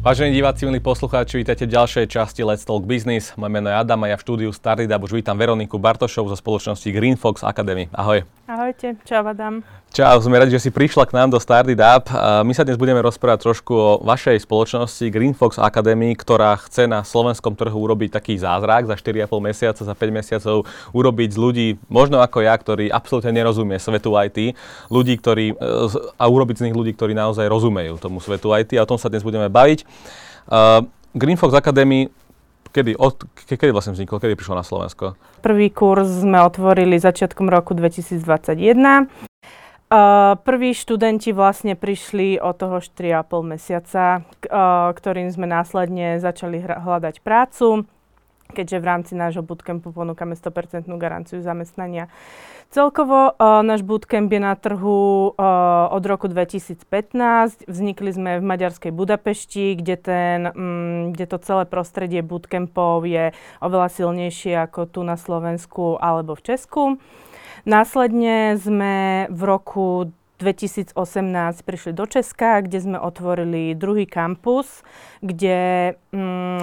Vážení diváci, milí poslucháči, vítajte v ďalšej časti Let's Talk Business. Moje meno je Adam a ja v štúdiu Starida už vítam Veroniku Bartošovú zo spoločnosti Green Fox Academy. Ahoj. Ahojte, čau Adam. Čau, sme radi, že si prišla k nám do Starida. My sa dnes budeme rozprávať trošku o vašej spoločnosti Green Fox Academy, ktorá chce na slovenskom trhu urobiť taký zázrak za 4,5 mesiaca, za 5 mesiacov urobiť z ľudí, možno ako ja, ktorí absolútne nerozumie svetu IT, ľudí, ktorí a urobiť z nich ľudí, ktorí naozaj rozumejú tomu svetu IT, a o tom sa dnes budeme baviť. Green Fox Academy, kedy vlastne vzniklo, kedy prišlo na Slovensko? Prvý kurz sme otvorili začiatkom roku 2021. Prví študenti vlastne prišli od toho 4,5 mesiaca, ktorým sme následne začali hľadať prácu, keďže v rámci nášho bootcampu ponúkame 100% garanciu zamestnania. Celkovo náš bootcamp je na trhu od roku 2015. Vznikli sme v maďarskej Budapešti, kde to celé prostredie bootcampov je oveľa silnejšie ako tu na Slovensku alebo v Česku. Následne sme v roku 2018 prišli do Česka, kde sme otvorili druhý kampus, kde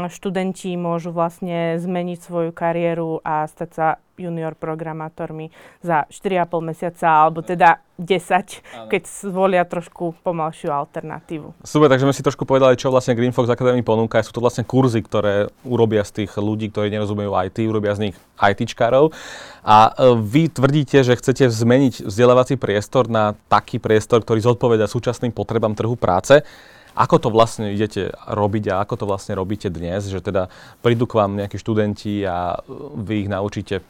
študenti môžu vlastne zmeniť svoju kariéru a stať sa junior programátormi za 4,5 mesiaca, alebo teda 10, keď zvolia trošku pomalšiu alternatívu. Super, takže sme si trošku povedali, čo vlastne Green Fox Academy ponúka. Sú to vlastne kurzy, ktoré urobia z tých ľudí, ktorí nerozumejú IT, urobia z nich ITčkárov. A vy tvrdíte, že chcete zmeniť vzdelávací priestor na taký priestor, ktorý zodpovedá súčasným potrebám trhu práce. Ako to vlastne idete robiť a ako to vlastne robíte dnes? Že teda prídu k vám nejakí študenti a vy ich naučíte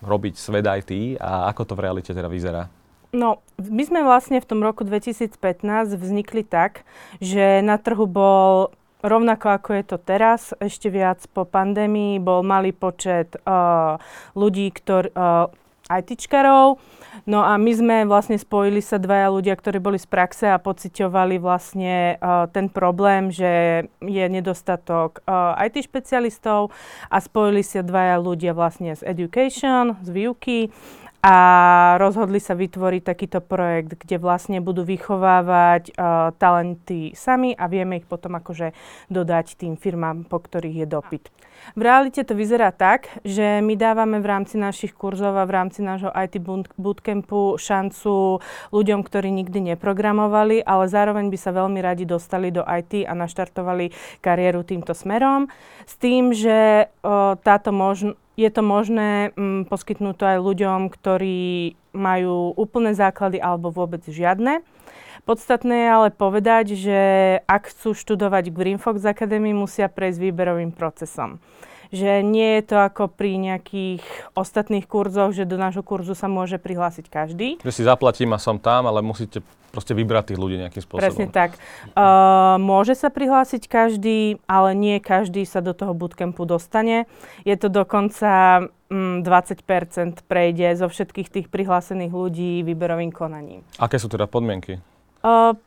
robiť svet IT, a ako to v realite teda vyzerá? No, my sme vlastne v tom roku 2015 vznikli tak, že na trhu bol, rovnako ako je to teraz, ešte viac po pandémii, bol malý počet ľudí, ktorí ITčkarov. No a my sme vlastne spojili sa dvaja ľudia, ktorí boli z praxe a pociťovali vlastne ten problém, že je nedostatok IT špecialistov, a spojili sa dvaja ľudia vlastne z education, z výuky, a rozhodli sa vytvoriť takýto projekt, kde vlastne budú vychovávať talenty sami a vieme ich potom akože dodať tým firmám, po ktorých je dopyt. V realite to vyzerá tak, že my dávame v rámci našich kurzov a v rámci nášho IT bootcampu šancu ľuďom, ktorí nikdy neprogramovali, ale zároveň by sa veľmi radi dostali do IT a naštartovali kariéru týmto smerom, s tým, že je to možné poskytnúť to aj ľuďom, ktorí majú úplné základy alebo vôbec žiadne. Podstatné je ale povedať, že ak chcú študovať v Green Fox Academy, musia prejsť výberovým procesom. Že nie je to ako pri nejakých ostatných kurzoch, že do nášho kurzu sa môže prihlásiť každý. Že si zaplatím a som tam, ale musíte proste vybrať tých ľudí nejakým spôsobom. Presne tak. Môže sa prihlásiť každý, ale nie každý sa do toho bootcampu dostane. Je to dokonca 20% prejde zo všetkých tých prihlásených ľudí výberovým konaním. Aké sú teda podmienky?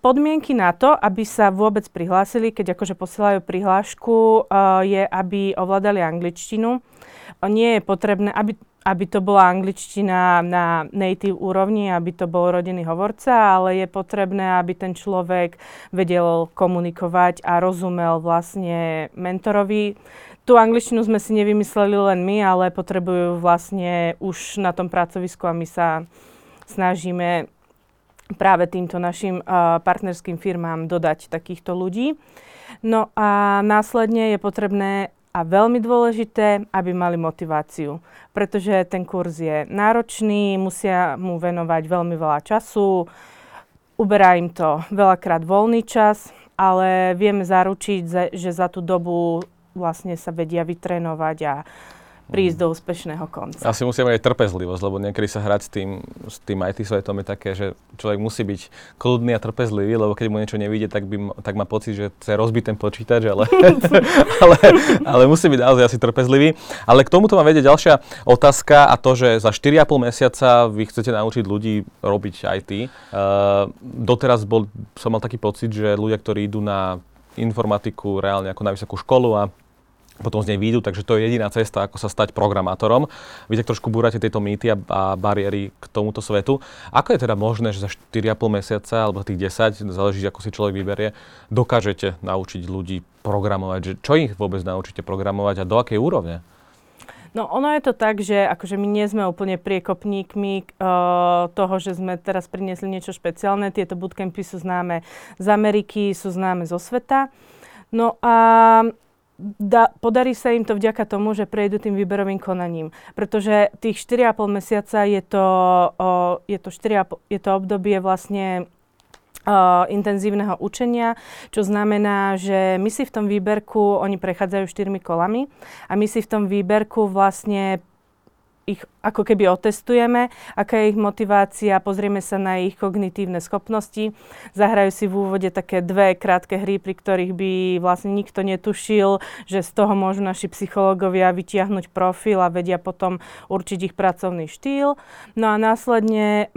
Podmienky na to, aby sa vôbec prihlásili, keď akože posielajú prihlášku, je, aby ovládali angličtinu. Nie je potrebné, aby to bola angličtina na native úrovni, aby to bol rodený hovorca, ale je potrebné, aby ten človek vedel komunikovať a rozumel vlastne mentorovi. Tú angličtinu sme si nevymysleli len my, ale potrebujú vlastne už na tom pracovisku, a my sa snažíme práve týmto našim partnerským firmám dodať takýchto ľudí. No a následne je potrebné a veľmi dôležité, aby mali motiváciu, pretože ten kurz je náročný, musia mu venovať veľmi veľa času, uberá im to veľakrát voľný čas, ale vieme zaručiť, že za tú dobu vlastne sa vedia vytrénovať a prísť do úspešného konca. Asi musíme mať aj trpezlivosť, lebo niekedy sa hrať s tým IT svetom je také, že človek musí byť kľudný a trpezlivý, lebo keď mu niečo nevíde, tak má pocit, že chce rozbiť ten počítač, ale musí byť naozaj asi trpezlivý. Ale k tomuto má vedieť ďalšia otázka, a to, že za 4,5 mesiaca vy chcete naučiť ľudí robiť IT. Doteraz som mal taký pocit, že ľudia, ktorí idú na informatiku reálne ako na vysokú školu a potom z nej výjdu, takže to je jediná cesta, ako sa stať programátorom. Vy tak trošku búrate tieto mýty a bariéry k tomuto svetu. Ako je teda možné, že za 4,5 mesiaca, alebo tých 10, záleží, ako si človek vyberie, dokážete naučiť ľudí programovať? Čo ich vôbec naučíte programovať a do akej úrovne? No ono je to tak, že akože my nie sme úplne priekopníkmi toho, že sme teraz priniesli niečo špeciálne. Tieto bootcampy sú známe z Ameriky, sú známe zo sveta. No a podarí sa im to vďaka tomu, že prejdú tým výberovým konaním. Pretože tých 4,5 mesiaca je to obdobie vlastne intenzívneho učenia, čo znamená, že my si v tom výberku, oni prechádzajú 4 kolami a my si v tom výberku vlastne ich ako keby otestujeme, aká je ich motivácia, pozrieme sa na ich kognitívne schopnosti, zahrajú si v úvode také dve krátke hry, pri ktorých by vlastne nikto netušil, že z toho môžu naši psychológovia vytiahnuť profil a vedia potom určiť ich pracovný štýl. No a následne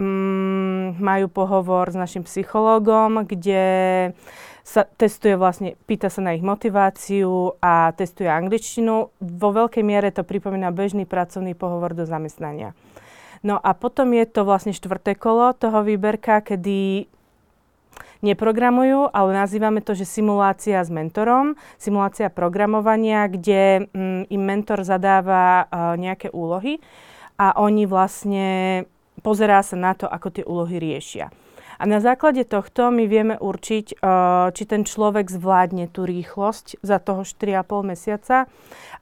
majú pohovor s našim psychológom, kde sa testuje vlastne, pýta sa na ich motiváciu a testuje angličtinu. Vo veľkej miere to pripomína bežný pracovný pohovor do zamestnania. No a potom je to vlastne štvrté kolo toho výberka, kedy neprogramujú, ale nazývame to, že simulácia s mentorom, simulácia programovania, kde im mentor zadáva nejaké úlohy a oni vlastne pozerá sa na to, ako tie úlohy riešia. A na základe tohto my vieme určiť, či ten človek zvládne tú rýchlosť za toho 4,5 mesiaca,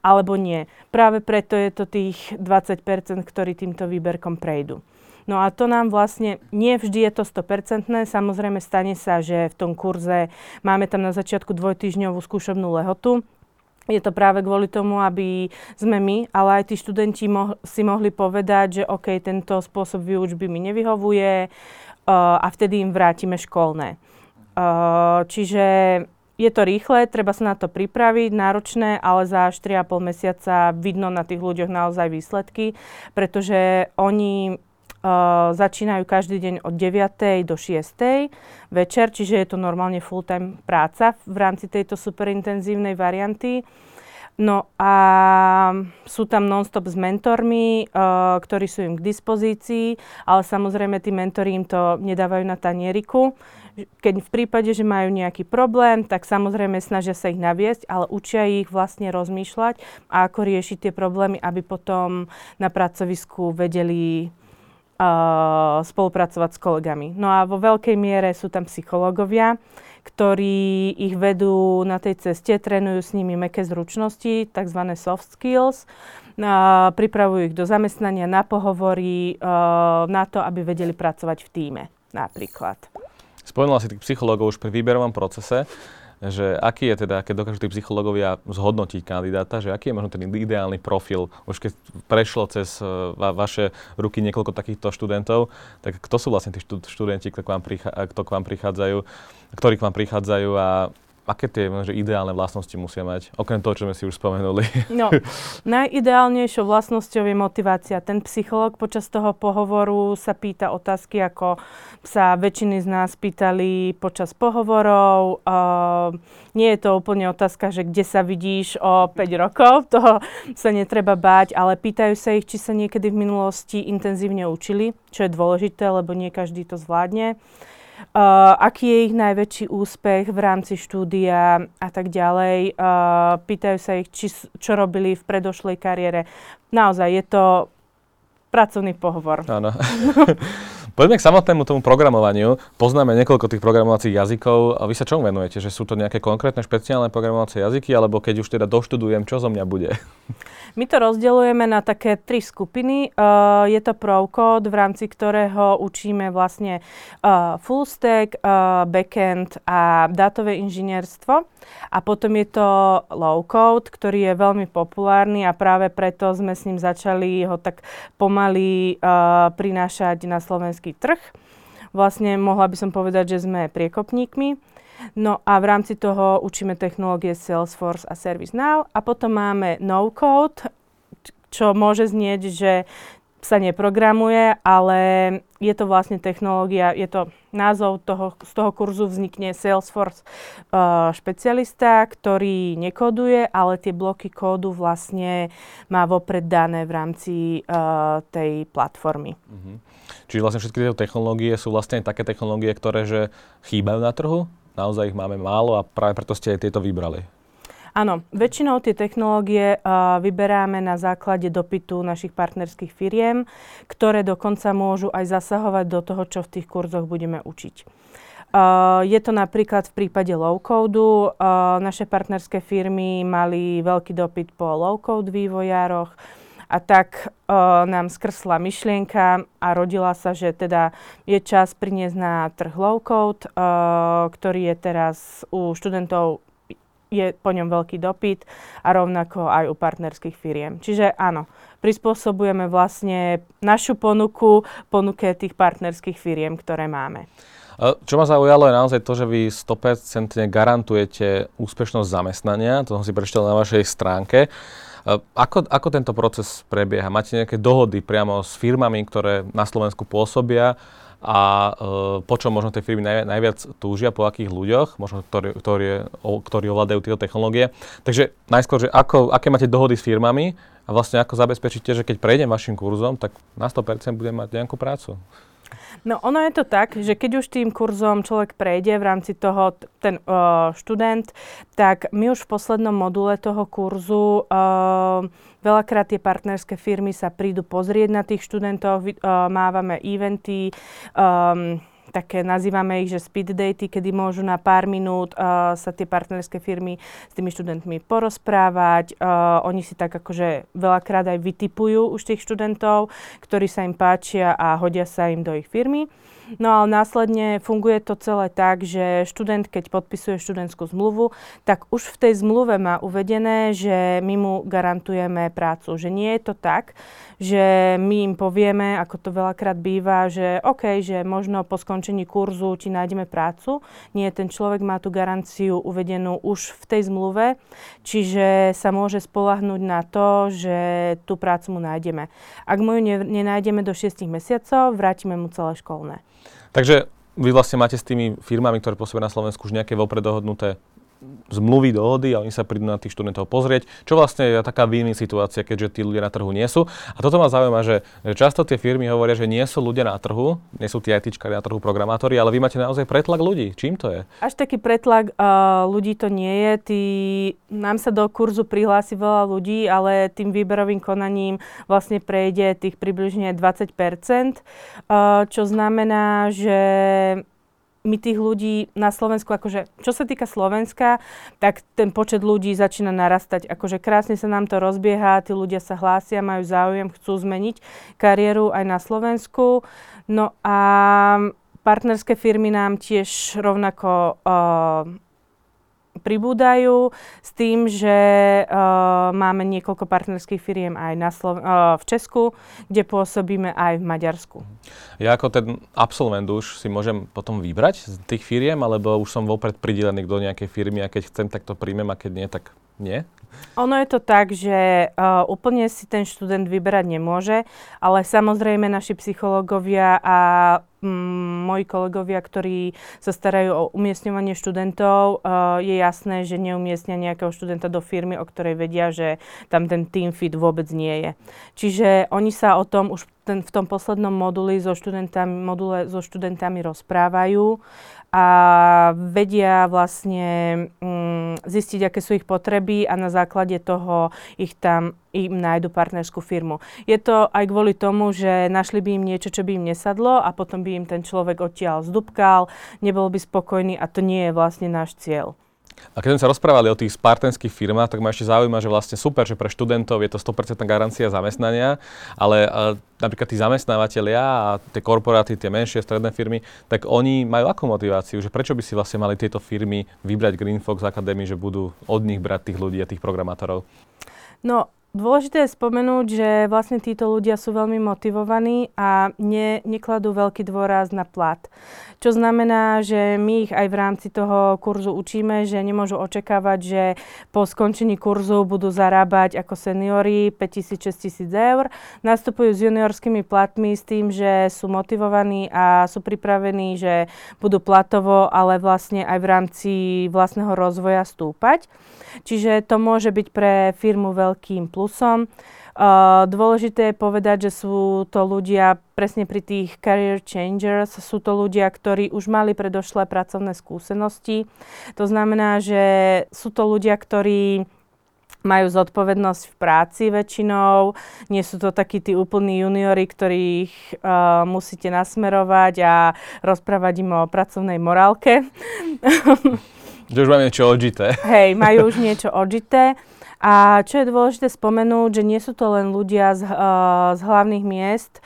alebo nie. Práve preto je to tých 20%, ktorí týmto výberkom prejdú. No a to nám vlastne, nie vždy je to 100%, samozrejme stane sa, že v tom kurze máme tam na začiatku dvojtýždňovú skúšobnú lehotu. Je to práve kvôli tomu, aby sme my, ale aj tí študenti si mohli povedať, že OK, tento spôsob výučby mi nevyhovuje, a vtedy im vrátime školné. Čiže je to rýchle, treba sa na to pripraviť, náročné, ale za 4,5 mesiaca vidno na tých ľuďoch naozaj výsledky, pretože oni začínajú každý deň od 9:00 do 6:00 večer, čiže je to normálne full-time práca v rámci tejto superintenzívnej varianty. No a sú tam non-stop s mentormi, ktorí sú im k dispozícii, ale samozrejme tí mentori im to nedávajú na tanieriku. Keď v prípade, že majú nejaký problém, tak samozrejme snažia sa ich naviesť, ale učia ich vlastne rozmýšľať a ako riešiť tie problémy, aby potom na pracovisku vedeli spolupracovať s kolegami. No a vo veľkej miere sú tam psychológovia, ktorí ich vedú na tej ceste, trénujú s nimi mäkké zručnosti, tzv. Soft skills, pripravujú ich do zamestnania, na pohovory, na to, aby vedeli pracovať v tíme napríklad. Spomenula si tých psychológov už pri výberovom procese, že aký je teda, keď dokážu tí psychológovia zhodnotiť kandidáta, že aký je možno ten ideálny profil, už keď prešlo cez vaše ruky niekoľko takýchto študentov, tak kto sú vlastne tí študenti, ktorí k vám prichádzajú a aké tie ideálne vlastnosti musia mať, okrem toho, čo sme si už spomenuli? No, najideálnejšou vlastnosťou je motivácia. Ten psychológ počas toho pohovoru sa pýta otázky, ako sa väčšiny z nás pýtali počas pohovorov. Nie je to úplne otázka, že kde sa vidíš o 5 rokov, toho sa netreba báť, ale pýtajú sa ich, či sa niekedy v minulosti intenzívne učili, čo je dôležité, lebo nie každý to zvládne. Aký je ich najväčší úspech v rámci štúdia a tak ďalej. Pýtajú sa ich, čo robili v predošlej kariére. Naozaj, je to pracovný pohovor. Áno. Poďme k samotnému tomu programovaniu. Poznáme niekoľko tých programovacích jazykov. A vy sa čomu venujete? Že sú to nejaké konkrétne špeciálne programovacie jazyky, alebo keď už teda doštudujem, čo zo mňa bude? My to rozdeľujeme na také 3 skupiny. Je to ProCode, v rámci ktorého učíme vlastne FullStack, Backend a dátové inžinierstvo. A potom je to LowCode, ktorý je veľmi populárny a práve preto sme s ním začali ho tak pomaly prinášať na slovenský trh. Vlastne mohla by som povedať, že sme priekopníkmi. No a v rámci toho učíme technológie Salesforce a Service Now a potom máme no-code, čo môže znieť, že sa neprogramuje, ale je to vlastne technológia, je to názov z toho kurzu vznikne Salesforce špecialista, ktorý nekoduje, ale tie bloky kódu vlastne má vopred dané v rámci tej platformy. Mhm. Čiže vlastne všetky tieto technológie sú vlastne také technológie, ktoré že chýbajú na trhu, naozaj ich máme málo a práve preto ste aj tieto vybrali. Áno, väčšinou tie technológie vyberáme na základe dopytu našich partnerských firiem, ktoré dokonca môžu aj zasahovať do toho, čo v tých kurzoch budeme učiť. Je to napríklad v prípade low-code. Naše partnerské firmy mali veľký dopyt po low-code vývojároch a tak nám skrsla myšlienka a rodila sa, že teda je čas priniesť na trh low-code, ktorý je teraz u študentov je po ňom veľký dopyt a rovnako aj u partnerských firiem. Čiže áno, prispôsobujeme vlastne našu ponuke tých partnerských firiem, ktoré máme. Čo ma zaujalo je naozaj to, že vy 100% garantujete úspešnosť zamestnania, to som si prečítal na vašej stránke. Ako tento proces prebieha? Máte nejaké dohody priamo s firmami, ktoré na Slovensku pôsobia? A po čom možno tie firmy najviac túžia, po akých ľuďoch, možno ktorí ovládajú tieto technológie. Takže najskôr, že aké máte dohody s firmami a vlastne ako zabezpečíte, že keď prejdem vašim kurzom, tak na 100% budem mať nejakú prácu? No ono je to tak, že keď už tým kurzom človek prejde v rámci toho, ten študent, tak my už v poslednom module toho kurzu veľakrát tie partnerské firmy sa prídu pozrieť na tých študentov, mávame eventy, také nazývame ich, že speed daty, kedy môžu na pár minút sa tie partnerské firmy s tými študentmi porozprávať. Oni si tak akože veľakrát aj vytipujú už tých študentov, ktorí sa im páčia a hodia sa im do ich firmy. No ale následne funguje to celé tak, že študent, keď podpisuje študentskú zmluvu, tak už v tej zmluve má uvedené, že my mu garantujeme prácu. Že nie je to tak, že my im povieme, ako to veľakrát býva, že OK, že možno po skončení kurzu ti nájdeme prácu. Nie, ten človek má tú garanciu uvedenú už v tej zmluve, čiže sa môže spoľahnúť na to, že tú prácu mu nájdeme. Ak mu ju nenájdeme do 6 mesiacov, vrátime mu celé školné. Takže vy vlastne máte s tými firmami, ktoré pôsobia na Slovensku, už nejaké vopred dohodnuté zmluvy, dohody a oni sa prídu na tých študentov pozrieť, čo vlastne je taká win-win situácia, keďže tí ľudia na trhu nie sú. A toto ma zaujíma, že často tie firmy hovoria, že nie sú ľudia na trhu, nie sú tí ITčkari na trhu, programátori, ale vy máte naozaj pretlak ľudí. Čím to je? Až taký pretlak ľudí to nie je. Nám sa do kurzu prihlási veľa ľudí, ale tým výberovým konaním vlastne prejde tých približne 20%, čo znamená, že my tých ľudí na Slovensku, akože čo sa týka Slovenska, tak ten počet ľudí začína narastať. Akože krásne sa nám to rozbieha, tí ľudia sa hlásia, majú záujem, chcú zmeniť kariéru aj na Slovensku. No a partnerské firmy nám tiež rovnako pribúdajú s tým, že máme niekoľko partnerských firiem aj v Česku, kde pôsobíme aj v Maďarsku. Ja ako ten absolvent už si môžem potom vybrať z tých firiem, alebo už som vopred pridelený do nejakej firmy a keď chcem, tak to príjmem a keď nie, tak nie? Ono je to tak, že úplne si ten študent vyberať nemôže, ale samozrejme naši psychológovia a moji kolegovia, ktorí sa starajú o umiestňovanie študentov, je jasné, že neumiestnia nejakého študenta do firmy, o ktorej vedia, že tam ten team fit vôbec nie je. Čiže oni sa o tom už v tom poslednom module so študentami rozprávajú a vedia vlastne zistiť, aké sú ich potreby a na základe toho im nájdu partnerskú firmu. Je to aj kvôli tomu, že našli by im niečo, čo by im nesadlo a potom by im ten človek odtiaľ zdúbkal, nebol by spokojný a to nie je vlastne náš cieľ. A keď sme sa rozprávali o tých partnerských firmách, tak ma ešte zaujíma, že vlastne super, že pre študentov je to 100% garancia zamestnania, ale napríklad tí zamestnávateľia a tie korporáty, tie menšie stredné firmy, tak oni majú akú motiváciu, že prečo by si vlastne mali tieto firmy vybrať Green Fox Academy, že budú od nich brať tých ľudí a tých programátorov? No, Dôležité je spomenúť, že vlastne títo ľudia sú veľmi motivovaní a nekladú veľký dôraz na plat. Čo znamená, že my ich aj v rámci toho kurzu učíme, že nemôžu očakávať, že po skončení kurzu budú zarábať ako seniori 5 000–6 000 eur. Nastupujú s juniorskými platmi s tým, že sú motivovaní a sú pripravení, že budú platovo, ale vlastne aj v rámci vlastného rozvoja stúpať. Čiže to môže byť pre firmu veľkým plus. Dôležité je povedať, že sú to ľudia presne pri tých career changers, sú to ľudia, ktorí už mali predošlé pracovné skúsenosti. To znamená, že sú to ľudia, ktorí majú zodpovednosť v práci väčšinou, nie sú to takí tí úplní juniori, ktorých musíte nasmerovať a rozprávať im o pracovnej morálke. Že už majú niečo odžité. Hej, majú už niečo odžité. A čo je dôležité spomenúť, že nie sú to len ľudia z hlavných miest,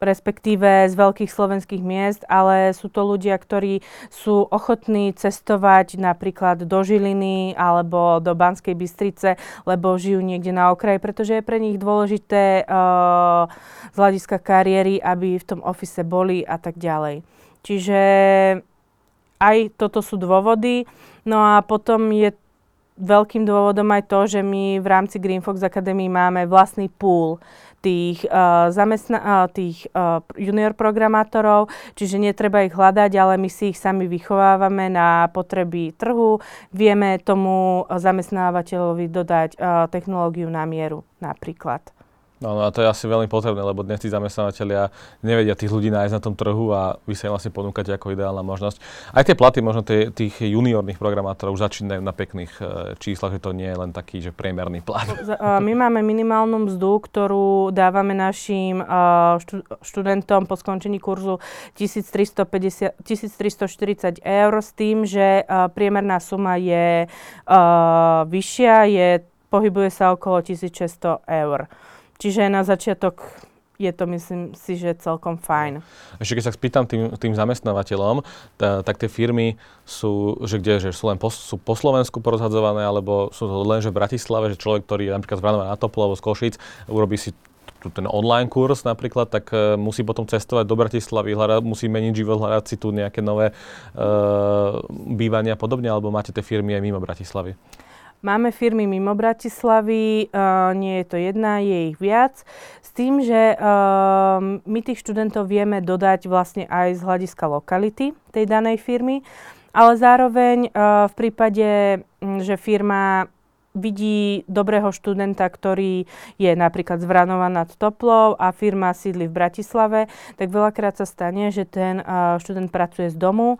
respektíve z veľkých slovenských miest, ale sú to ľudia, ktorí sú ochotní cestovať napríklad do Žiliny alebo do Banskej Bystrice, lebo žijú niekde na okraji, pretože je pre nich dôležité z hľadiska kariéry, aby v tom office boli a tak ďalej. Čiže aj toto sú dôvody. No a potom je veľkým dôvodom aj to, že my v rámci Green Fox Academy máme vlastný pool tých, junior programátorov, čiže netreba ich hľadať, ale my si ich sami vychovávame na potreby trhu. Vieme tomu zamestnávateľovi dodať technológiu na mieru napríklad. No a to je asi veľmi potrebné, lebo dnes tí zamestnávateľia nevedia tých ľudí nájsť na tom trhu a vy sa im vlastne ponúkate ako ideálna možnosť. Aj tie platy možno tých juniorných programátorov začínajú na pekných číslach, že to nie je len taký, že priemerný plat. My máme minimálnu mzdu, ktorú dávame našim študentom po skončení kurzu 1340 eur s tým, že priemerná suma je vyššia, pohybuje sa okolo 1600 eur. Čiže na začiatok je to, myslím si, že celkom fajn. Ešte keď sa spýtam tým zamestnávateľom, tak tie firmy sú, že kde, že sú len po Slovensku porozhadzované, alebo sú to len, že v Bratislave, že človek, ktorý je napríklad z Branova na Topľu alebo z Košíc, urobí si ten online kurz napríklad, tak musí potom cestovať do Bratislavy, musí meniť život, hľadať si tu nejaké nové bývania a podobne, alebo máte tie firmy aj mimo Bratislavy? Máme firmy mimo Bratislavy, nie je to jedna, je ich viac. S tým, že my tých študentov vieme dodať vlastne aj z hľadiska lokality tej danej firmy, ale zároveň v prípade, že firma vidí dobrého študenta, ktorý je napríklad z Vranova nad Topľou a firma sídli v Bratislave, tak veľakrát sa stane, že ten študent pracuje z domu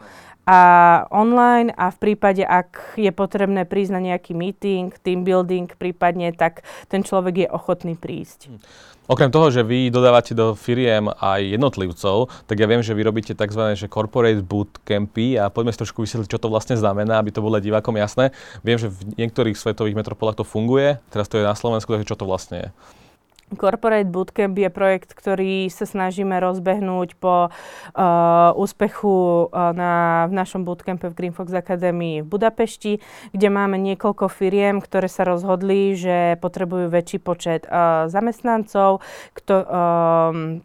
a online a v prípade, ak je potrebné prísť na nejaký meeting, team building prípadne, tak ten človek je ochotný prísť. Okrem toho, že vy dodávate do firiem aj jednotlivcov, tak ja viem, že vy robíte tzv. Corporate bootcampy a poďme si trošku vysvetliť, čo to vlastne znamená, aby to bolo divákom jasné. Viem, že v niektorých svetových metropolách to funguje, teraz to je na Slovensku, takže čo to vlastne je? Corporate Bootcamp je projekt, ktorý sa snažíme rozbehnúť po úspechu v našom bootcampe v Green Fox Academy v Budapešti, kde máme niekoľko firiem, ktoré sa rozhodli, že potrebujú väčší počet zamestnancov,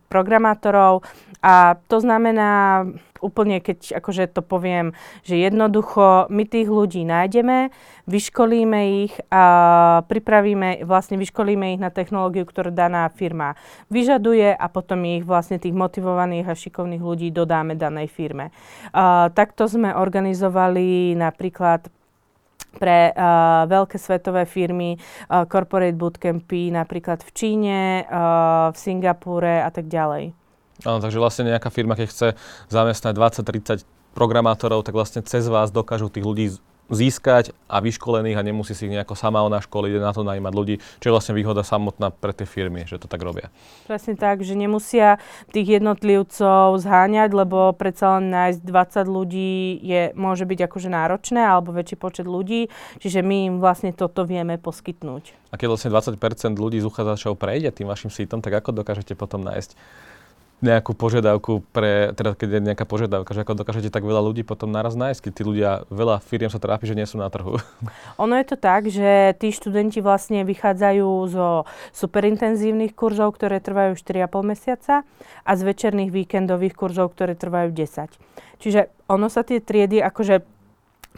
programátorov. A to znamená, úplne keď akože to poviem, že jednoducho my tých ľudí nájdeme, vyškolíme ich a vyškolíme ich na technológiu, ktorú daná firma vyžaduje a potom ich vlastne tých motivovaných a šikovných ľudí dodáme danej firme. Takto sme organizovali napríklad pre veľké svetové firmy corporate bootcampy napríklad v Číne, v Singapúre a tak ďalej. Áno, takže vlastne nejaká firma, keď chce zamestnať 20-30 programátorov, tak vlastne cez vás dokážu tých ľudí získať a vyškolených a nemusí si ich nejako sama ona školiť, na to najímať ľudí, čo je vlastne výhoda samotná pre tie firmy, že to tak robia. Presne tak, že nemusia tých jednotlivcov zháňať, lebo predsa len nájsť 20 ľudí môže byť akože náročné alebo väčší počet ľudí, čiže my im vlastne toto vieme poskytnúť. A keď vlastne 20% ľudí z uchádzačov prejde tým vašim sítom, tak ako dokážete potom nájsť nejakú požiadavku pre, teda keď je nejaká požiadavka, že ako dokážete tak veľa ľudí potom naraz nájsť, keď tí ľudia, veľa firiem sa trápi, že nie sú na trhu. Ono je to tak, že tí študenti vlastne vychádzajú zo superintenzívnych kurzov, ktoré trvajú 4,5 mesiaca a z večerných víkendových kurzov, ktoré trvajú 10. Čiže ono sa tie triedy akože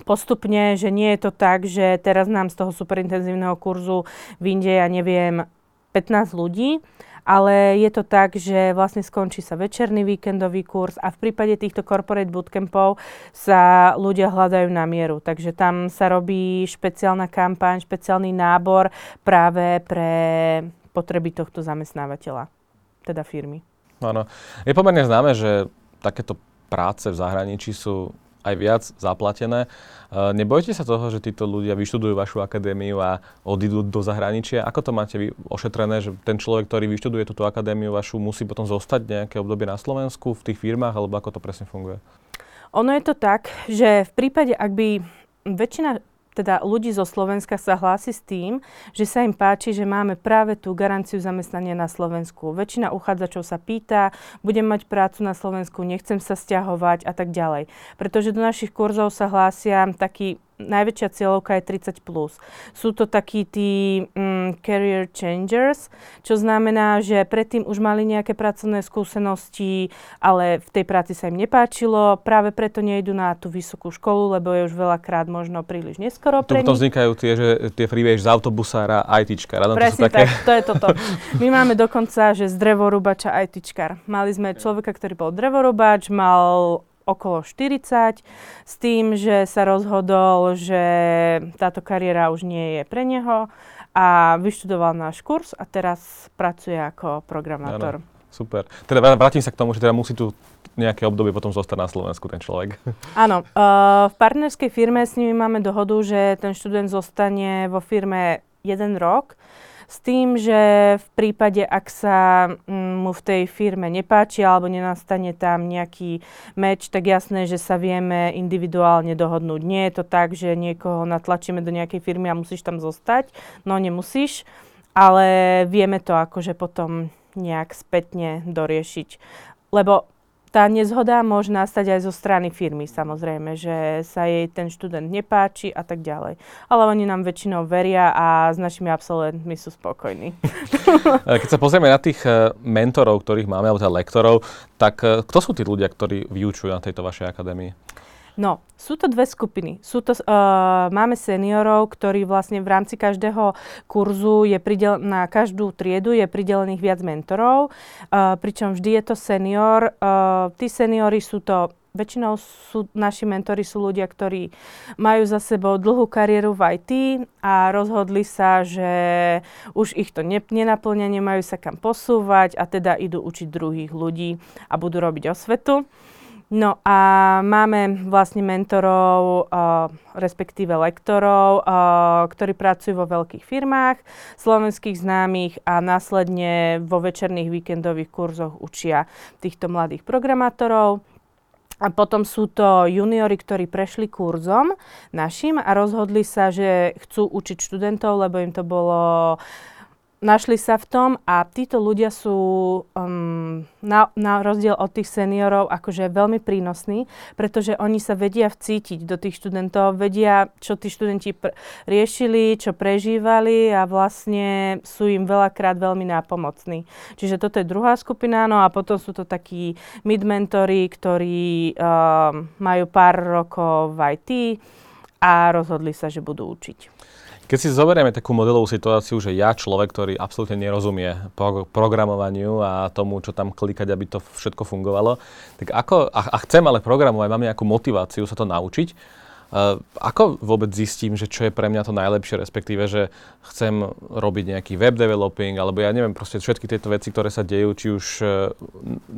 postupne, že nie je to tak, že teraz nám z toho superintenzívneho kurzu vyjde, ja neviem, 15 ľudí, ale je to tak, že vlastne skončí sa večerný víkendový kurz a v prípade týchto corporate bootcampov sa ľudia hľadajú na mieru. Takže tam sa robí špeciálna kampaň, špeciálny nábor práve pre potreby tohto zamestnávateľa, teda firmy. Áno. Je pomerne známe, že takéto práce v zahraničí sú aj viac zaplatené. Nebojte sa toho, že títo ľudia vyštudujú vašu akadémiu a odídu do zahraničia? Ako to máte vy ošetrené, že ten človek, ktorý vyštuduje túto akadémiu vašu, musí potom zostať nejaké obdobie na Slovensku v tých firmách, alebo ako to presne funguje? Ono je to tak, že v prípade, ak by väčšina teda ľudí zo Slovenska sa hlási s tým, že sa im páči, že máme práve tú garanciu zamestnania na Slovensku. Väčšina uchádzačov sa pýta, budem mať prácu na Slovensku, nechcem sa sťahovať a tak ďalej. Pretože do našich kurzov sa hlásia taký, najväčšia cieľovka je 30+. Sú to takí tí career changers, čo znamená, že predtým už mali nejaké pracovné skúsenosti, ale v tej práci sa im nepáčilo, práve preto nejdu na tú vysokú školu, lebo je už veľakrát možno príliš neskoro pre nich. To vznikajú tie, že tie freeways z autobusára, ITčkara. Presne tak, to je toto. My máme dokonca, že z drevorúbača ITčkar. Mali sme človeka, ktorý bol drevorúbač, mal okolo 40, s tým, že sa rozhodol, že táto kariéra už nie je pre neho a vyštudoval náš kurz a teraz pracuje ako programátor. Ano, super. Teda vrátim sa k tomu, že teda musí tu nejaké obdobie potom zostať na Slovensku ten človek. Áno. V partnerskej firme s nimi máme dohodu, že ten študent zostane vo firme 1 rok, s tým, že v prípade, ak sa mu v tej firme nepáči alebo nenastane tam nejaký meč, tak jasné, že sa vieme individuálne dohodnúť. Nie je to tak, že niekoho natlačíme do nejakej firmy a musíš tam zostať. No nemusíš, ale vieme to akože potom nejak spätne doriešiť. Lebo tá nezhoda môže nastať aj zo strany firmy, samozrejme, že sa jej ten študent nepáči a tak ďalej. Ale oni nám väčšinou veria a s našimi absolventmi sú spokojní. Keď sa pozrieme na tých mentorov, ktorých máme, alebo teda lektorov, tak kto sú tí ľudia, ktorí vyučujú na tejto vašej akadémii? No, sú to dve skupiny. Máme seniorov, ktorí vlastne v rámci každého kurzu na každú triedu je pridelených viac mentorov, pričom vždy je to senior. Tí seniori sú to, väčšinou sú naši mentori sú ľudia, ktorí majú za sebou dlhú kariéru v IT a rozhodli sa, že už ich to nenaplňa, nemajú sa kam posúvať a teda idú učiť druhých ľudí a budú robiť osvetu. No a máme vlastne mentorov, respektíve lektorov, ktorí pracujú vo veľkých firmách, slovenských známych a následne vo večerných víkendových kurzoch učia týchto mladých programátorov. A potom sú to juniori, ktorí prešli kurzom našim a rozhodli sa, že chcú učiť študentov, lebo im to bolo... Našli sa v tom a títo ľudia sú na rozdiel od tých seniorov akože veľmi prínosní, pretože oni sa vedia vcítiť do tých študentov, vedia, čo tí študenti riešili, čo prežívali a vlastne sú im veľakrát veľmi nápomocní. Čiže toto je druhá skupina, no a potom sú to takí mid-mentori, ktorí majú pár rokov v IT a rozhodli sa, že budú učiť. Keď si zoberieme takú modelovú situáciu, že ja, človek, ktorý absolútne nerozumie programovaniu a tomu, čo tam klikať, aby to všetko fungovalo, tak ako, a chcem ale programovať, mám nejakú motiváciu sa to naučiť, ako vôbec zistím, že čo je pre mňa to najlepšie, respektíve, že chcem robiť nejaký web developing, alebo ja neviem, proste všetky tieto veci, ktoré sa dejú, či už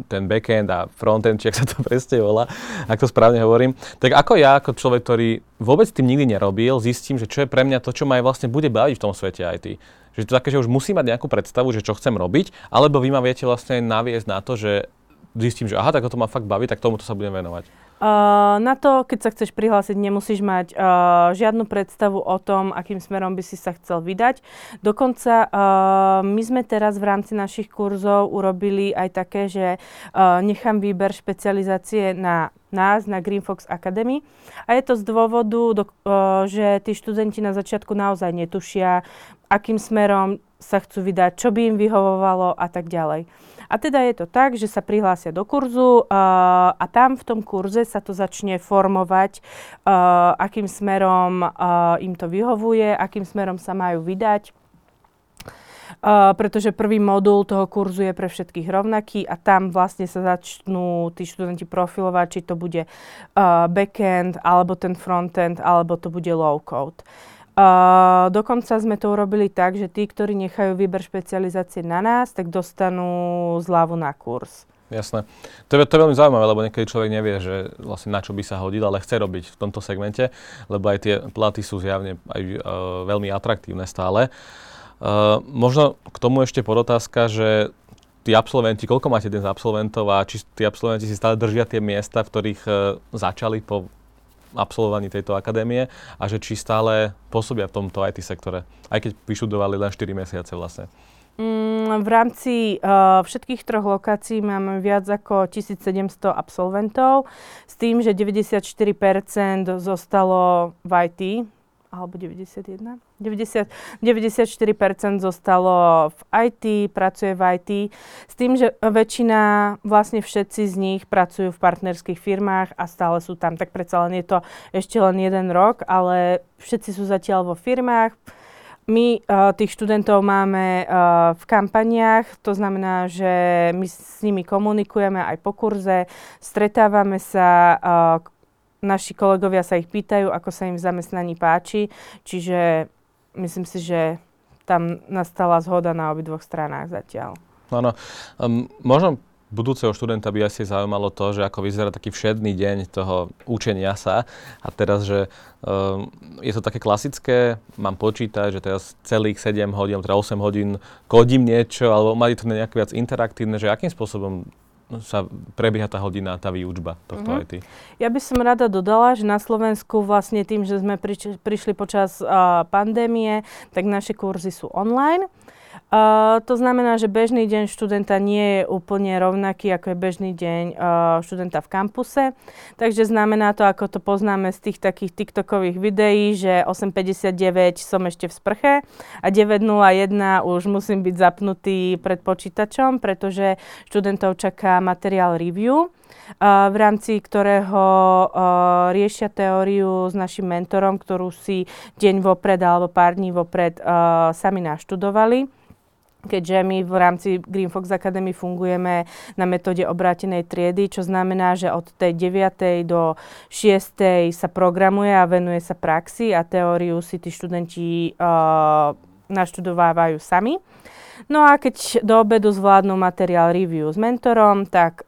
ten backend a frontend, či ak sa to presne volá, ak to správne hovorím, tak ako ja, ako človek, ktorý vôbec tým nikdy nerobil, zistím, že čo je pre mňa to, čo ma aj vlastne bude baviť v tom svete IT. Že to také, že už musím mať nejakú predstavu, že čo chcem robiť, alebo vy ma viete vlastne naviesť na to, že zistím, že aha, tak to ma fakt baví, tak tomuto sa budem venovať. Na to, keď sa chceš prihlásiť, nemusíš mať žiadnu predstavu o tom, akým smerom by si sa chcel vydať. Dokonca my sme teraz v rámci našich kurzov urobili aj také, že nechám výber špecializácie na nás, na Green Fox Academy. A je to z dôvodu, že tí študenti na začiatku naozaj netušia, akým smerom sa chcú vydať, čo by im vyhovovalo a tak ďalej. A teda je to tak, že sa prihlásia do kurzu a tam v tom kurze sa to začne formovať, akým smerom im to vyhovuje, akým smerom sa majú vydať. Pretože prvý modul toho kurzu je pre všetkých rovnaký a tam vlastne sa začnú tí študenti profilovať, či to bude backend, alebo ten frontend, alebo to bude low-code. Dokonca sme to urobili tak, že tí, ktorí nechajú výber špecializácie na nás, tak dostanú zľavu na kurz. Jasné. To je veľmi zaujímavé, lebo niekedy človek nevie, že vlastne na čo by sa hodil, ale chce robiť v tomto segmente, lebo aj tie platy sú zjavne aj veľmi atraktívne stále. Možno k tomu ešte podotázka, že tí absolventi, koľko máte dnes absolventov a či tí absolventi si stále držia tie miesta, v ktorých začali po absolvovaní tejto akadémie a že či stále pôsobia v tomto IT sektore, aj keď vyštudovali len 4 mesiace vlastne. V rámci všetkých troch lokácií máme viac ako 1700 absolventov, s tým, že 94% zostalo v IT, alebo 94% zostalo v IT, pracuje v IT, s tým, že väčšina, vlastne všetci z nich pracujú v partnerských firmách a stále sú tam, tak predsa len je to ešte len jeden rok, ale všetci sú zatiaľ vo firmách. My tých študentov máme v kampaniách, to znamená, že my s nimi komunikujeme aj po kurze, stretávame sa, naši kolegovia sa ich pýtajú, ako sa im v zamestnaní páči, čiže myslím si, že tam nastala zhoda na obidvoch stranách zatiaľ. Áno. Možno budúceho študenta by asi zaujímalo to, že ako vyzerá taký všedný deň toho učenia sa a teraz, že je to také klasické, mám počítať, že teraz celých 7 hodín, teda 8 hodín kodím niečo, alebo mali to nejak viac interaktívne, že akým spôsobom sa prebieha tá hodina, tá výučba tohto IT. Ja by som rada dodala, že na Slovensku vlastne tým, že sme prišli počas pandémie, tak naše kurzy sú online. To znamená, že bežný deň študenta nie je úplne rovnaký, ako je bežný deň študenta v kampuse. Takže znamená to, ako to poznáme z tých takých TikTokových videí, že 8:59 som ešte v sprche a 9:01 už musím byť zapnutý pred počítačom, pretože študentov čaká materiál review, v rámci ktorého riešia teóriu s našim mentorom, ktorú si deň vopred alebo pár dní vopred sami naštudovali. Keďže my v rámci Green Fox Academy fungujeme na metóde obrátenej triedy, čo znamená, že od tej 9. do 6. sa programuje a venuje sa praxi a teóriu si tí študenti naštudovávajú sami. No a keď do obedu zvládnu materiál review s mentorom, tak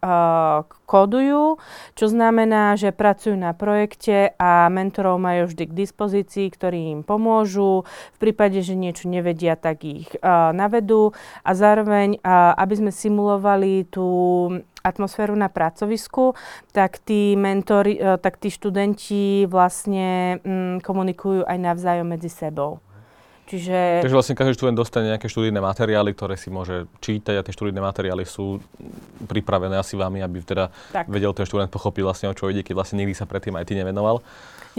kodujú, čo znamená, že pracujú na projekte a mentorov majú vždy k dispozícii, ktorí im pomôžu. V prípade, že niečo nevedia, tak ich navedú. A zároveň, aby sme simulovali tú atmosféru na pracovisku, tak tí mentori, tak tí študenti vlastne komunikujú aj navzájom medzi sebou. Takže vlastne každý študent dostane nejaké študijné materiály, ktoré si môže čítať a tie študijné materiály sú pripravené asi vami, aby teda vedel ten študent pochopil vlastne o čo ide, keď vlastne nikdy sa predtým aj ty nevenoval.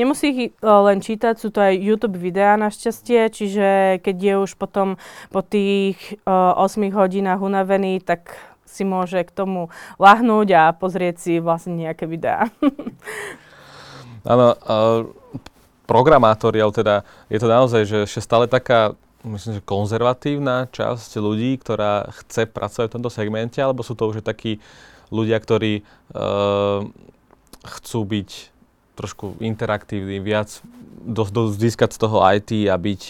Nemusí ich len čítať, sú to aj YouTube videá našťastie, čiže keď je už potom po tých 8 hodinách unavený, tak si môže k tomu lahnúť a pozrieť si vlastne nejaké videá. Áno. Programátori, ale teda je to naozaj, že ešte stále taká, myslím, že konzervatívna časť ľudí, ktorá chce pracovať v tomto segmente, alebo sú to už takí ľudia, ktorí chcú byť trošku interaktívni, viac získať z toho IT a byť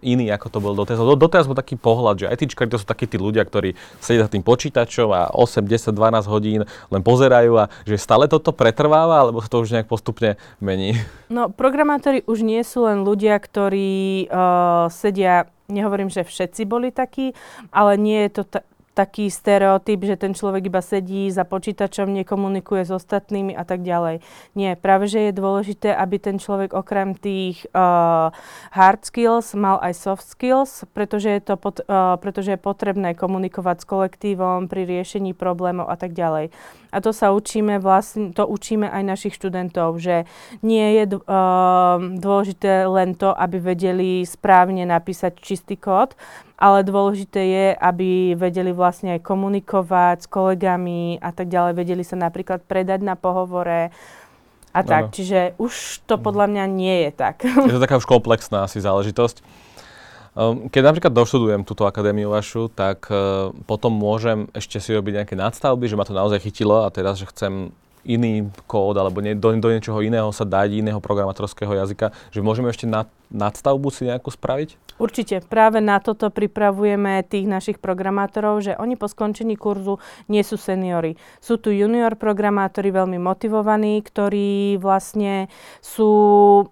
iný, ako to bol doteraz. Doteraz bol taký pohľad, že ITčkari to sú takí tí ľudia, ktorí sedia za tým počítačom a 8, 10, 12 hodín len pozerajú a že stále toto pretrváva, alebo sa to už nejak postupne mení? No, programátori už nie sú len ľudia, ktorí sedia, nehovorím, že všetci boli takí, ale nie je to taký stereotyp, že ten človek iba sedí za počítačom, nekomunikuje s ostatnými a tak ďalej. Nie, práve že je dôležité, aby ten človek okrem tých hard skills mal aj soft skills, pretože je potrebné komunikovať s kolektívom pri riešení problémov a tak ďalej. A to sa učíme vlastne, to učíme aj našich študentov, že nie je dôležité len to, aby vedeli správne napísať čistý kód, ale dôležité je, aby vedeli vlastne aj komunikovať s kolegami a tak ďalej, vedeli sa napríklad predať na pohovore a tak. Ano. Čiže už to podľa mňa nie je tak. Je to taká už komplexná asi záležitosť. Keď napríklad doštudujem túto akadémiu vašu, tak potom môžem ešte si robiť nejaké nadstavby, že ma to naozaj chytilo a teraz, že chcem iný kód alebo do niečoho iného sa dať, iného programátorského jazyka, že môžeme ešte nadstavbu si nejakú spraviť? Určite. Práve na toto pripravujeme tých našich programátorov, že oni po skončení kurzu nie sú seniori. Sú tu junior programátori veľmi motivovaní, ktorí vlastne sú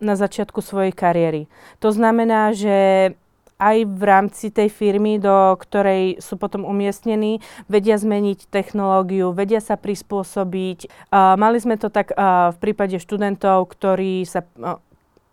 na začiatku svojej kariéry. To znamená, že aj v rámci tej firmy, do ktorej sú potom umiestnení, vedia zmeniť technológiu, vedia sa prispôsobiť. Mali sme to tak v prípade študentov, ktorí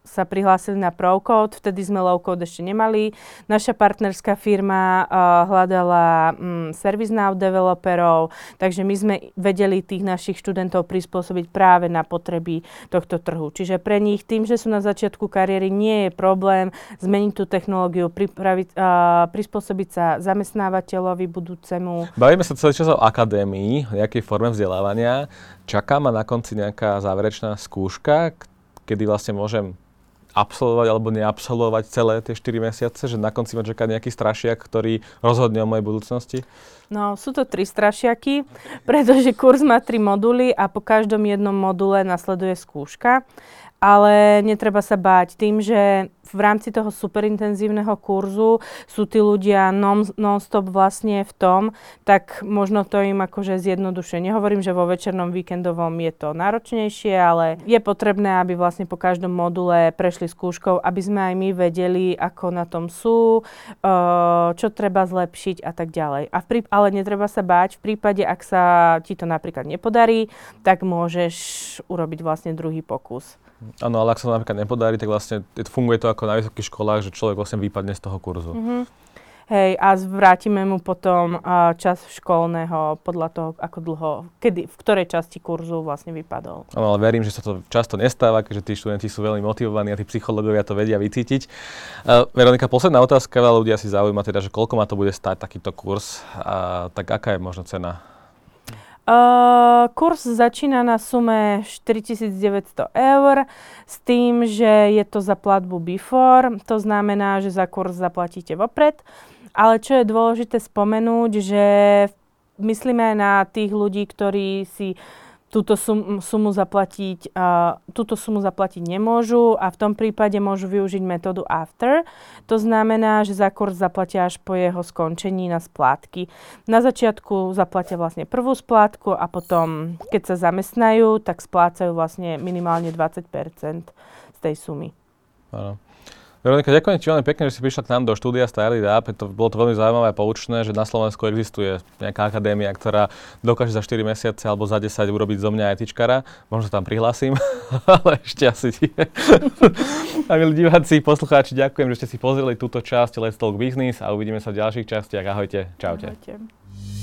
sa prihlásili na ProCode, vtedy sme LowCode ešte nemali. Naša partnerská firma hľadala Service Now developerov, takže my sme vedeli tých našich študentov prispôsobiť práve na potreby tohto trhu. Čiže pre nich tým, že sú na začiatku kariéry, nie je problém zmeniť tú technológiu, prispôsobiť sa zamestnávateľovi budúcemu. Bavíme sa celý čas o akadémii, o nejakej forme vzdelávania. Čaká ma na konci nejaká záverečná skúška, kedy vlastne môžem absolvovať alebo neabsolvovať celé tie 4 mesiace, že na konci ma čaká nejaký strašiak, ktorý rozhodne o mojej budúcnosti? No, sú to 3 strašiaky, pretože kurz má 3 moduly a po každom jednom module nasleduje skúška. Ale netreba sa báť tým, že v rámci toho superintenzívneho kurzu sú tí ľudia non-stop vlastne v tom, tak možno to im akože zjednodušuje. Nehovorím, že vo večernom víkendovom je to náročnejšie, ale je potrebné, aby vlastne po každom module prešli skúškou, aby sme aj my vedeli, ako na tom sú, čo treba zlepšiť a tak ďalej. Ale netreba sa báť, v prípade, ak sa ti to napríklad nepodarí, tak môžeš urobiť vlastne druhý pokus. Áno, ale ak sa to napríklad nepodarí, tak vlastne funguje to ako na vysokých školách, že človek vlastne vypadne z toho kurzu. Mm-hmm. Hej, a vrátime mu potom čas školného podľa toho, ako dlho, v ktorej časti kurzu vlastne vypadol. Áno, ale verím, že sa to často nestáva, keďže tí študenti sú veľmi motivovaní a tí psychológovia to vedia vycítiť. Veronika, posledná otázka, veľa ľudí asi zaujíma teda, že koľko ma to bude stáť takýto kurz, tak aká je možno cena? Kurs začína na sume 4 900 eur s tým, že je to za platbu before, to znamená, že za kurz zaplatíte vopred, ale čo je dôležité spomenúť, že myslíme na tých ľudí, ktorí si túto sumu zaplatiť nemôžu a v tom prípade môžu využiť metódu after. To znamená, že za kurz zaplatia až po jeho skončení na splátky. Na začiatku zaplatia vlastne prvú splátku a potom, keď sa zamestnajú, tak splácajú vlastne minimálne 20% z tej sumy. Áno. Veronika, ďakujem ti veľmi pekne, že si prišla k nám do štúdia Starida. Bolo to veľmi zaujímavé a poučné, že na Slovensku existuje nejaká akadémia, ktorá dokáže za 4 mesiace alebo za 10 urobiť zo mňa etičkara. Možno sa tam prihlásim, ale ešte asi nie. A milí diváci, poslucháči, ďakujem, že ste si pozreli túto časť Let's Talk Business a uvidíme sa v ďalších častiach. Ahojte, čaute. Ahojte.